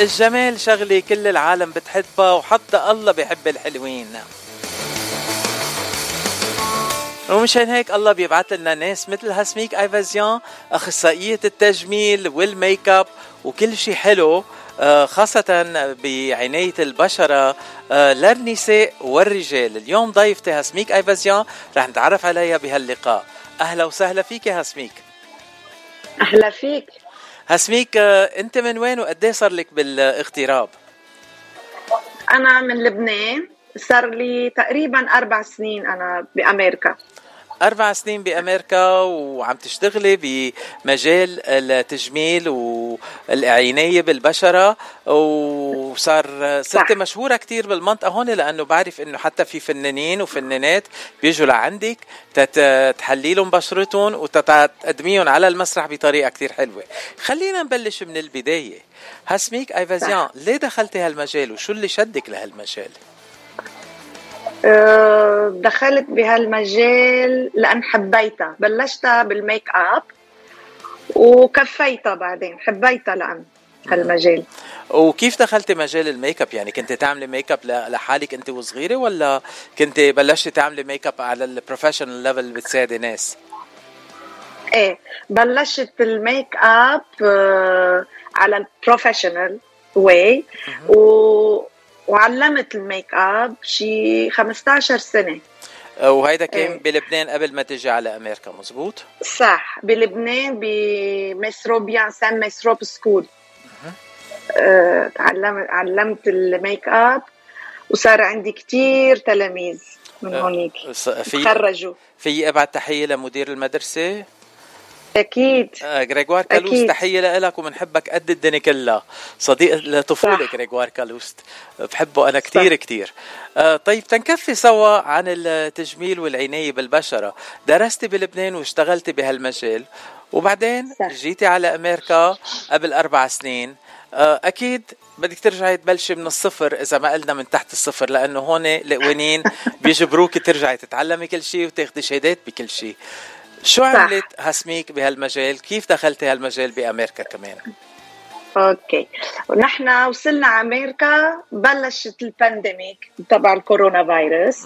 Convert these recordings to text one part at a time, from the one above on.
الجمال شغلة كل العالم بتحبها وحتى الله بيحب الحلوين، ومشان هيك الله بيبعث لنا ناس مثل هاسميك أيفازيان أخصائية التجميل والميك اب وكل شيء حلو، خاصة بعناية البشرة للنساء والرجال. اليوم ضيفتي هاسميك أيفازيان رح نتعرف عليها بهاللقاء. أهلا وسهلا فيك يا هاسميك. أهلا فيك هاسميك. أنت من وين وقديه صار لك بالاغتراب؟ أنا من لبنان، صار لي تقريبا 4 سنين أنا بأمريكا. 4 سنين بأمريكا وعم تشتغلي بمجال التجميل والعناية بالبشرة، وصار صرت مشهورة كتير بالمنطقة هون، لأنه بعرف أنه حتى في فنانين وفنانات بيجوا لعندك تحليلهم بشرتهم وتقدميهم على المسرح بطريقة كتير حلوة. خلينا نبلش من البداية. هاسميك أيفازيان، ليه دخلتي هالمجال وشو اللي شدك لهالمجال؟ دخلت بهالمجال لأن حبيتها، بلشتها بالميك اب وكفيتها بعدين، حبيتها لأن هالمجال. وكيف دخلتي مجال الميك اب؟ يعني كنت تعملي ميك اب لحالك انت وصغيرة، ولا كنت بلشتي تعملي ميك اب على البروفيشنال ليفل بتساعدي ناس؟ ايه، بلشت الميك اب على البروفيشنال واي، وعلمت الميك اب شي 15 سنة. وهيدا كان بلبنان قبل ما تجي على أمريكا، مزبوط؟ صح، بلبنان بمسروبيان سان مسروب سكول. علمت الميك اب وصار عندي كتير تلاميذ من هونيك تخرجوا. في أبعد تحية لمدير المدرسة؟ أكيد غريغوار كالوست، تحية لك ومنحبك قد الدنيا كلها، صديق لطفولة غريغوار كالوست، بحبه أنا كتير كتير. طيب تنكفي سوا عن التجميل والعناية بالبشرة. درستي بلبنان واشتغلتي بهالمجال، وبعدين جيتي على أمريكا قبل 4 سنين. أكيد بدك ترجعي تبلشي من الصفر، إذا ما قلنا من تحت الصفر، لأنه هون القوانين بيجبروك ترجعي تتعلمي كل شيء وتاخدي شهادات بكل شيء. شو عملت هاسميك بهالمجال؟ كيف دخلتي هالمجال بأمريكا كمان؟ اوكي، ونحن وصلنا أمريكا بلشت البانديميك تبع الكورونا فيروس.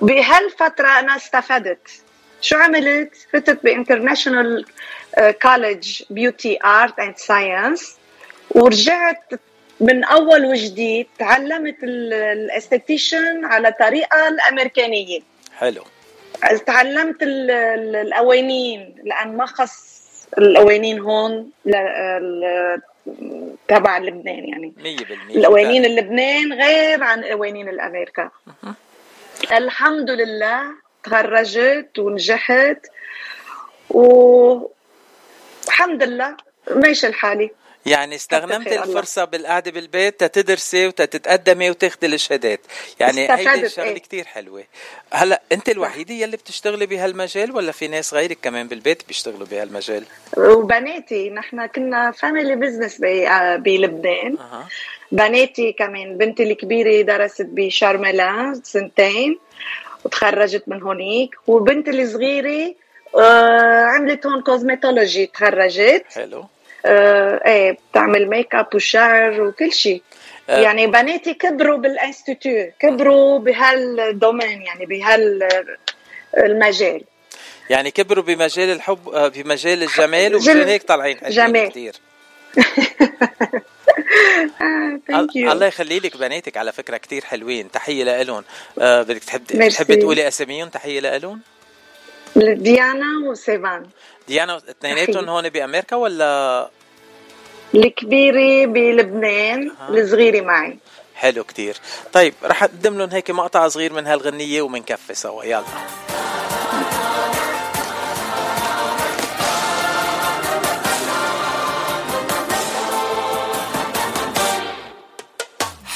بهالفترة أنا استفدت. شو عملت؟ فتت بإنترناشنال كوليدج بيوتي آرت أند ساينس، ورجعت من أول وجديد تعلمت الاستيتيشن على طريقة الأمريكانية. حلو. تعلمت القوانين، لأن ما خص القوانين هون تبع لبنان، يعني 100% القوانين اللبنان غير عن قوانين الأمريكا. الحمد لله تخرجت ونجحت والحمد لله ماشي الحالي. يعني استغنمت الفرصة بالقعدة بالبيت تتدرسي وتتقدمي وتاخدي الشهادات، يعني هيدي الشغلة كتير حلوة. هلأ أنت الوحيدة يلي بتشتغلي بهالمجال، ولا في ناس غيرك كمان بالبيت بيشتغلوا بهالمجال؟ وبناتي، نحن كنا فاميلي بيزنس بلبنان. بناتي كمان، بنتي الكبيرة درست بشارملان 2 سنين وتخرجت من هونيك، وبنتي الصغيرة عملت هون كوزميتولوجي تخرجت. حلو. ايه، بتعمل ميك اب وشعر وكل شيء. يعني بناتي كبروا بالانستيتيو، كبروا بهالدومين، يعني بهالمجال، يعني كبروا بمجال الحب، بمجال الجمال، ومشان هيك طالعين جمال كتير. الله يخلي لك بناتك، على فكرة كتير حلوين، تحية لألون. بدك تحبي تقولي أساميهم؟ تحية لألون، ديانا وسيفان. ديانا اثنيناتهم هون بأمريكا ولا؟ الكبيرة بلبنان، الصغيرة معي. حلو كتير. طيب رح أقدم لهم هيك مقطع صغير من هالغنية ومنكفي سوا، يلا.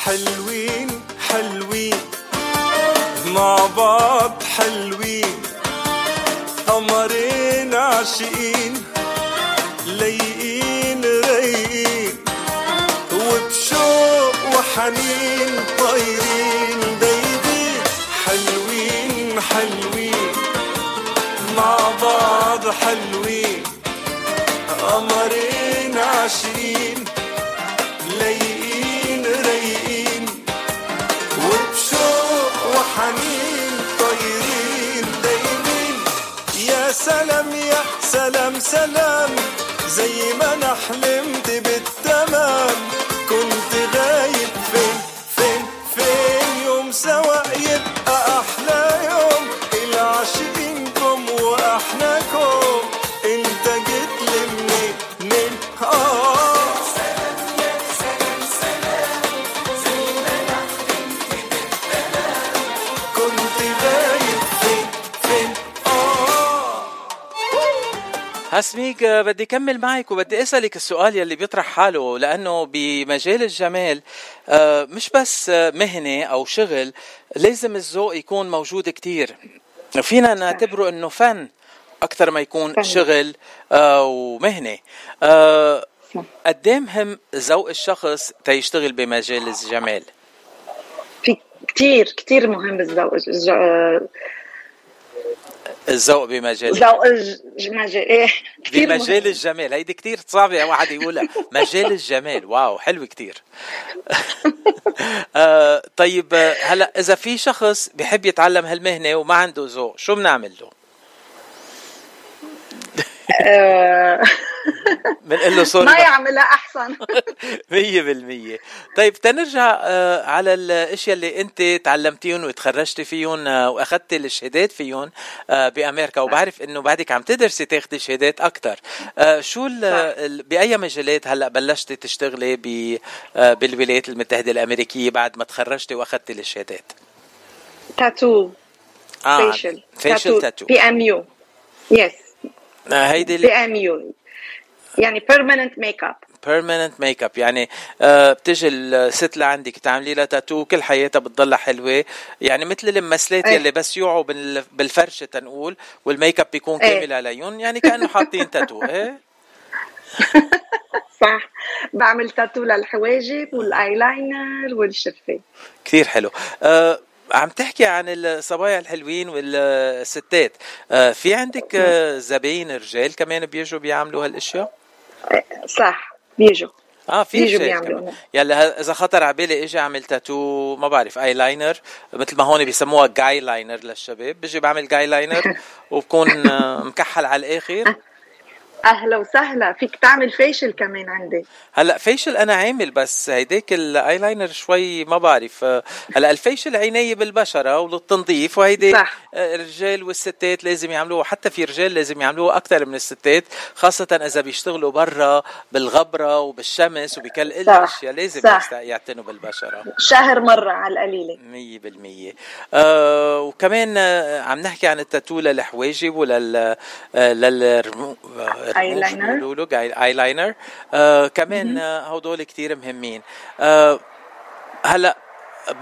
حلوين حلوين مع بعض، حلوين قمرين عاشقين، لايقين رايقين، وبشوق وحنين طايرين دايبين. حلوين حلوين مع بعض، حلوين قمرين عاشقين، لايقين سلام يا سلام سلام، زي ما انا حلمت بالتمام. كنت غايب فين فين فين، يوم سوا يبقى احلى يوم العاشقينكم واحناكم. انت جيت لي منين هاسميك، بدي كمل معك وبدي أسألك السؤال يلي بيطرح حاله، لأنه بمجال الجمال مش بس مهنة أو شغل، لازم الذوق يكون موجود كتير. فينا نعتبره أنه فن أكثر ما يكون شغل ومهنة. قد ايه مهم ذوق الشخص تيشتغل بمجال الجمال؟ في كتير كتير مهم الذوق، الذوق بمجال بمجال الجمال. هيدي كتير صعبة واحد يقولها مجال الجمال. واو حلو كتير. طيب هلأ إذا في شخص بيحب يتعلم هالمهنة وما عنده ذوق، شو بنعمل له؟ بنقول له صورة ما يعملها أحسن 100%. طيب تنرجع على الأشياء اللي أنت تعلمتيهم وتخرجتي فيهم وأخذت الشهادات فيهم بأمريكا، وبعرف أنه بعدك عم تدرسي تاخدي شهادات أكتر. شو بأي مجالات هلأ بلشتي تشتغلي بالولايات المتحدة الأمريكية بعد ما تخرجتي وأخذت الشهادات؟ تاتو، فيشل تاتو، PMU. يس، هيدي PMU يعني permanent makeup. يعني بتجي الست لعندك تعملي لها تاتو كل حياتها بتضلها حلوة، يعني مثل الممثلات يلي بس يوعوا بالفرشة تنقول، والميك اب بيكون كامل عليهم، يعني كأنه حاطين تاتو. صح، بعمل تاتو للحواجب والايلاينر والشفة. كثير حلو. عم تحكي عن الصبايا الحلوين والستات، في عندك زباين رجال كمان بيجوا بيعملوا هالاشياء؟ صح، بيجوا في رجال. يعني اذا خطر على بالي اجي اعمل تاتو، ما بعرف، اي لاينر، مثل ما هون بيسموها جاي لاينر للشباب، بيجي بعمل جاي لاينر وبكون مكحل على الاخر. اهلا وسهلا فيك. تعمل فيشل كمان عندي؟ هلا فيشل انا عامل، بس هيداك الايلاينر شوي ما بعرف. هلا الفيشل عناية بالبشره وللتنظيف، وهيدي الرجال والستات لازم يعملوه، حتى في رجال لازم يعملوه اكثر من الستات، خاصه اذا بيشتغلوا برا بالغبره وبالشمس وبكل الاشياء، لازم يعتنوا بالبشره شهر مره على القليله. 100%. وكمان عم نحكي عن التاتو للحواجب ولل ايلاينر كمان. هدول كتير مهمين. هلا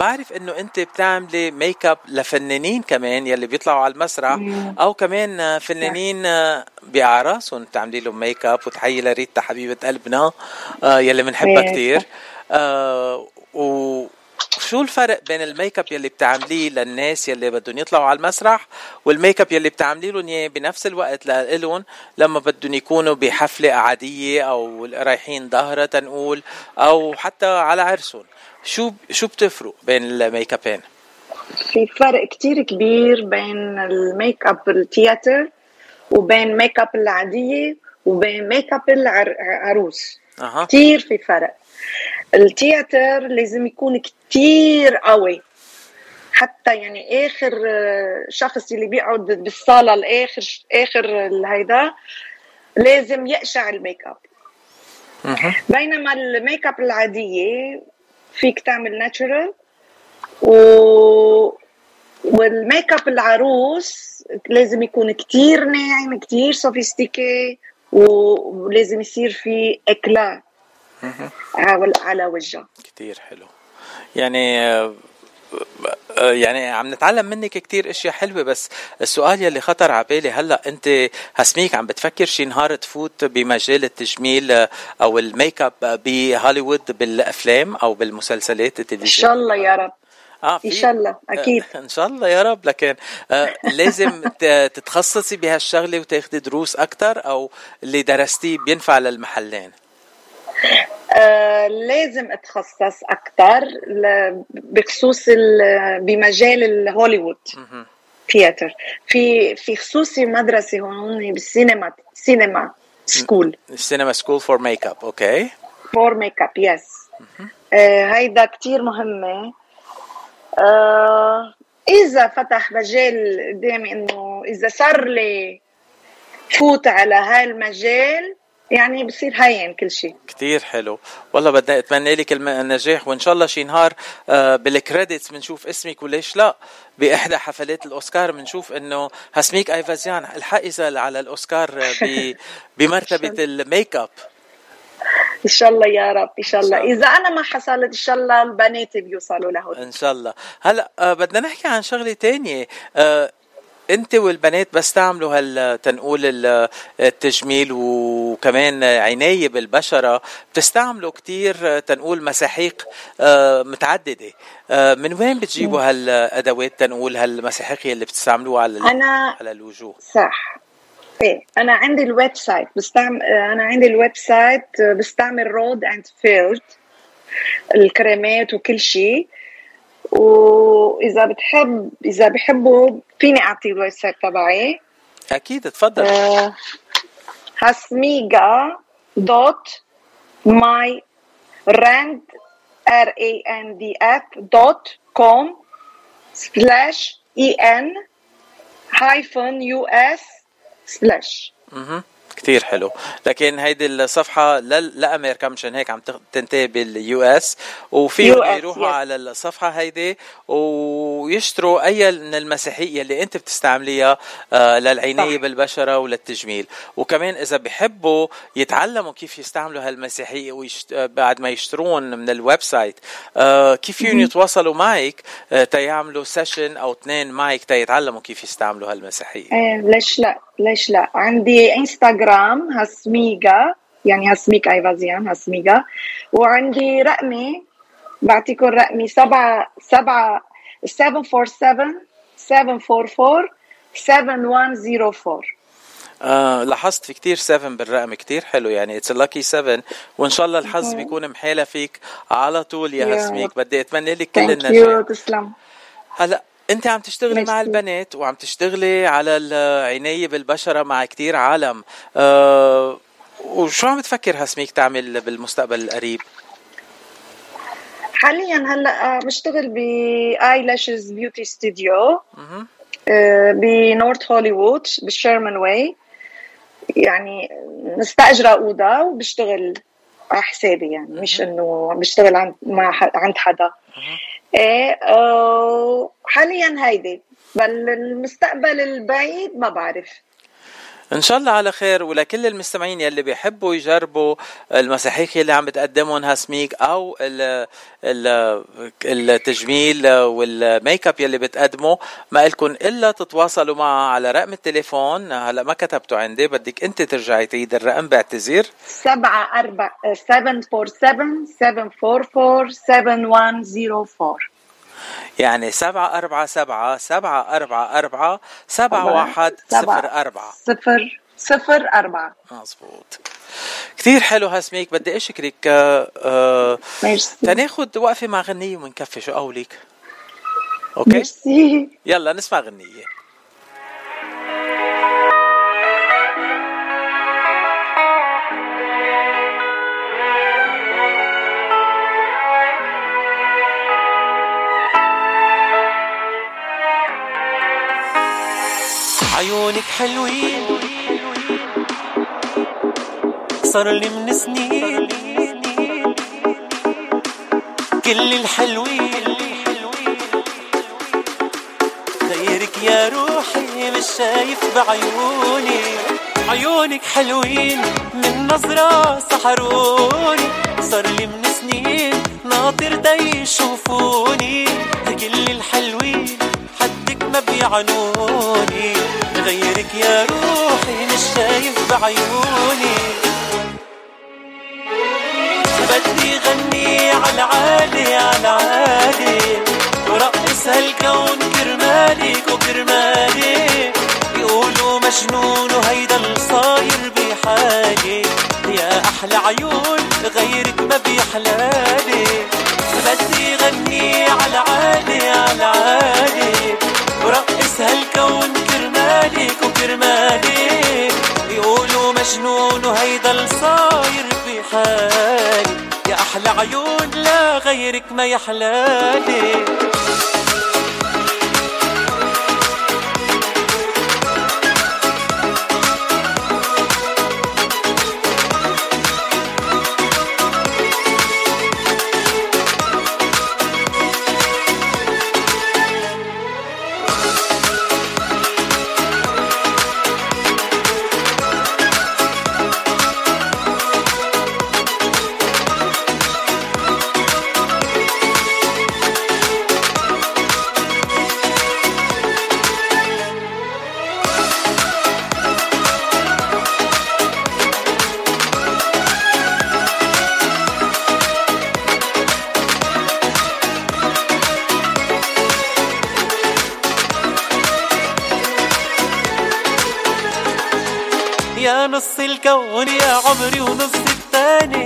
بعرف انه انت بتعملي ميك اب لفنانين كمان يلي بيطلعوا على المسرح، او كمان فنانين باعراسهم بتعملي لهم ميك اب. وتحيي لريتا حبيبه قلبنا يلي بنحبها كتير. وشو الفرق بين الميك اب يلي بتعمليه للناس يلي بدهم يطلعوا على المسرح والميك اب يلي بتعمليه لهم بنفس الوقت لهم لما بدهم يكونوا بحفله عاديه او رايحين ظهره تنقول او حتى على عرسهم؟ شو بتفرق بين الميك ابين؟ في فرق كتير كبير بين الميك اب التياتر وبين ميك اب العاديه وبين ميك اب العروس. كتير في فرق. التياتر لازم يكون كتير قوي، حتى يعني آخر شخص اللي بيقعد بالصالة آخر هيدا لازم يقشع الميك اب. بينما الميك اب العادية فيك تعمل ناتشورال، والميك اب العروس لازم يكون كتير ناعم، كتير سوفيستيكي، ولازم يصير في إكلا على وجهه. كتير حلو. يعني عم نتعلم منك كتير اشياء حلوة. بس السؤال يلي خطر على بالي هلا، انت هاسميك عم بتفكر شي نهار تفوت بمجال التجميل او الميك اب بهوليوود بالافلام او بالمسلسلات التلفزيونية؟ ان شاء الله يا رب. ان شاء الله، اكيد ان شاء الله يا رب. لكن لازم تتخصصي بهالشغله وتاخدي دروس اكتر، او اللي درستيه بينفع للمحلين؟ لازم اتخصص اكتر بخصوص بمجال الهوليوود. theater. في خصوصي مدرسة هون بالسينما cinema school. Cinema school for makeup, okay. For makeup, yes. هيدا كتير مهمة. إذا فتح مجال قدامي إنه إذا صار لي فوت على هالمجال يعني بصير هين كل شيء. كتير حلو والله. بدنا أتمنى لك النجاح وإن شاء الله شي نهار بالكريديتس منشوف اسمك وليش لا بإحدى حفلات الأوسكار منشوف إنه هاسميك أيفازيان الحائزة على الأوسكار بمرتبة الميك أب. إن شاء الله يا رب. إن شاء الله إذا أنا ما حصلت إن شاء الله البنات بيوصلوا له إن شاء الله. هلأ بدنا نحكي عن شغلة تانية. أنت والبنات بس تعملوا هالتنقول التجميل وكمان عناية بالبشرة بتستعملوا كتير تنقول مساحيق متعددة. من وين بتجيبوا هالأدوات تنقول هالمساحيق اللي بتستعملوها على الوجوه؟ صح. أنا عندي الويب سايت بستعمل رود أند فيلد الكريمات وكل شيء. وإذا بتحب إذا بحبه فيني أعطي الويب سايت تبعي. أكيد تفضل. hasmika.myrandf.com/en-us/. كتير حلو. لكن هيدي الصفحة لأمريكا مشان هيك عم تنتهي باليو اس وفيهم يروحوا على الصفحة هيدي ويشتروا أي من المساحيق اللي أنت بتستعمليها للعناية بالبشرة وللتجميل. وكمان إذا بحبوا يتعلموا كيف يستعملوا هالمساحيق بعد ما يشترون من الويب سايت كيف يتواصلوا معك تيعملوا سيشن أو اثنين معك تيتعلموا كيف يستعملوا هالمساحيق. ليش لا عندي انستغرام هاسميكا يعني هاسميك أيفازيان هاسميكا. وعندي رقمي بعطيكم رقمي 747-747-744-7104. لاحظت في كتير 7 بالرقم كتير حلو يعني it's a lucky 7 وإن شاء الله الحظ بيكون محالة فيك على طول يا هاسميك. بدي أتمنى لك كل النجاح. تسلم. هلأ انت عم تشتغلي مع البنات وعم تشتغلي على العناية بالبشرة مع كتير عالم. وشو عم تفكر هاسميك تعمل بالمستقبل القريب؟ حاليا هلا بشتغل بايلاشز بيوتي ستوديو بنورث هوليوود بالشيرمان واي. يعني مستأجرة أوضة وبشتغل على حسابي يعني مش انه بشتغل عند حدا. حاليا هيدي بل المستقبل البعيد ما بعرف. ان شاء الله على خير. ولكل المستمعين يلي بيحبوا يجربوا المساحيق اللي عم بتقدمهم هاسميك او التجميل والميك اب يلي بتقدمه ما لكم الا تتواصلوا معها على رقم التليفون. هلا ما كتبته عندي بدك انت ترجعي تعيد الرقم بعتذر. 747-744-7104 يعني 747-744-7104. مظبوط. كتير حلو هاسميك. بدي أشكرك. تناخد وقفة مع غنية ونكفي. شو قولك؟ أوكي ميرسي. يلا نسمع غنية. عيونك حلوين صار لي من سنين كل الحلوين غيرك يا روحي مش شايف بعيوني. عيونك حلوين من نظرة سحروني صار لي من سنين ناطر دا يشوفوني. كل الحلوين حدك ما بيعنوني غيرك يا روحي مش شايف بعيوني. بدي غني على عالي على عالي ورقص هالكون كرمالك وكرمالي. يقولوا مجنون وهيدا الصاير بحالي يا أحلى عيون غيرك ما بيحلالي. بدي غني على عالي على عالي ورقص هالكون عيونه هيدا اللي صاير في حالي، يا أحلى عيون لا غيرك ما يحلالي. يا نص الكون يا عمري ونص التاني،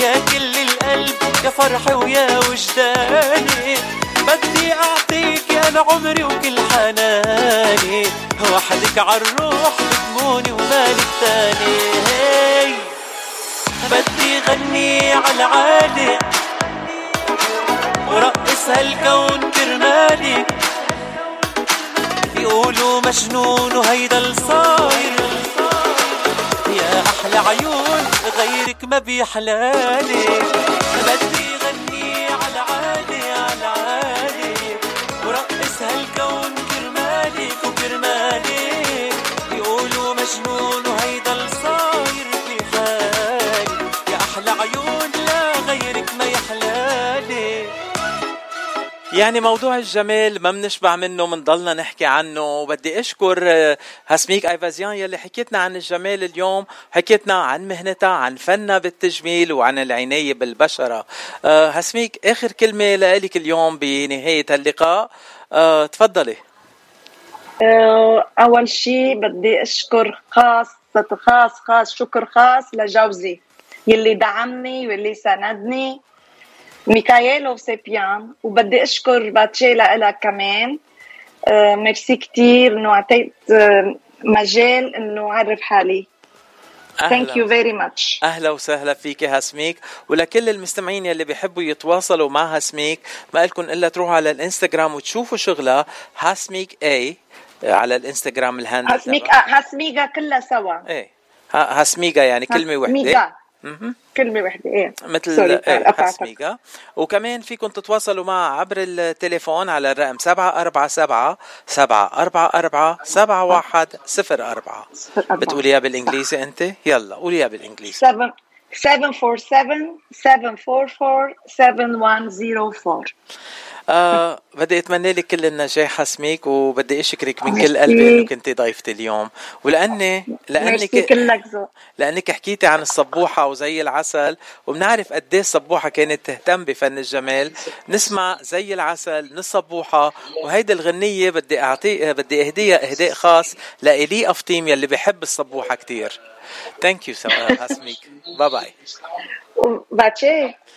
يا كل القلب يا فرحي ويا وجداني، بدي أعطيك أنا عمري وكل حناني، وحدك عالروح بتموني ومالك تاني. بدي غني عالعالي ورقص هالكون كرمالي، يقولوا مجنون وهيدا اللي صاير، يا أحلى عيون غيرك ما بيحلالي. بدي غني على عالي على عالي ورقص هالكون كرمالك وكرمالك، يقولوا مجنون وهيدا اللي صاير في حالي، يا أحلى عيون لا غيرك ما يحلالي. يعني موضوع الجمال ما منشبع منه، منضلنا نحكي عنه. وبدي أشكر هاسميك أيفازيان يلي حكيتنا عن الجمال اليوم، حكيتنا عن مهنتها، عن فنها بالتجميل وعن العناية بالبشرة. هاسميك، آخر كلمة لك اليوم بنهاية اللقاء، تفضلي. أول شيء بدي أشكر خاص شكر خاص لجوزي يلي دعمني واللي ساندني، ميكايلو سيبيان. وبدي أشكر باتشيلا إلها كمان، ميرسي كتير إنه أعطيت مجال إنه أعرف حالي. Thank you very much. أهلا وسهلا فيك هاسميك. ولكل المستمعين يلي بيحبوا يتواصلوا مع هاسميك، ما لكم إلا تروحوا على الإنستغرام وتشوفوا شغلها هاسميك أي على الإنستغرام الهاندل هاسميكا كلها سوا. إيه هاسميكا يعني كلمة واحدة. كلمة واحدة إيه مثل حسميكا. وكمان فيكم تتواصلوا معها عبر التليفون على الرقم 747-744-7104. بتقوليها بالإنجليزي أنت؟ يلا قوليها بالإنجليزي. 747-744-7104. بدي أتمنى لك كل النجاح هاسميك، وبدي أشكرك من كل قلبي إنه كنتي ضيفتي اليوم، لأنك حكيتي عن الصبوحة وزي العسل، وبنعرف قد إيه الصبوحة كانت تهتم بفن الجمال. نسمع زي العسل للصبوحة، وهيدا الغنية بدي أهديها إهداء خاص لإلي أفطيم يلي بحب الصبوحة كتير. Thank you هاسميك. باي باي.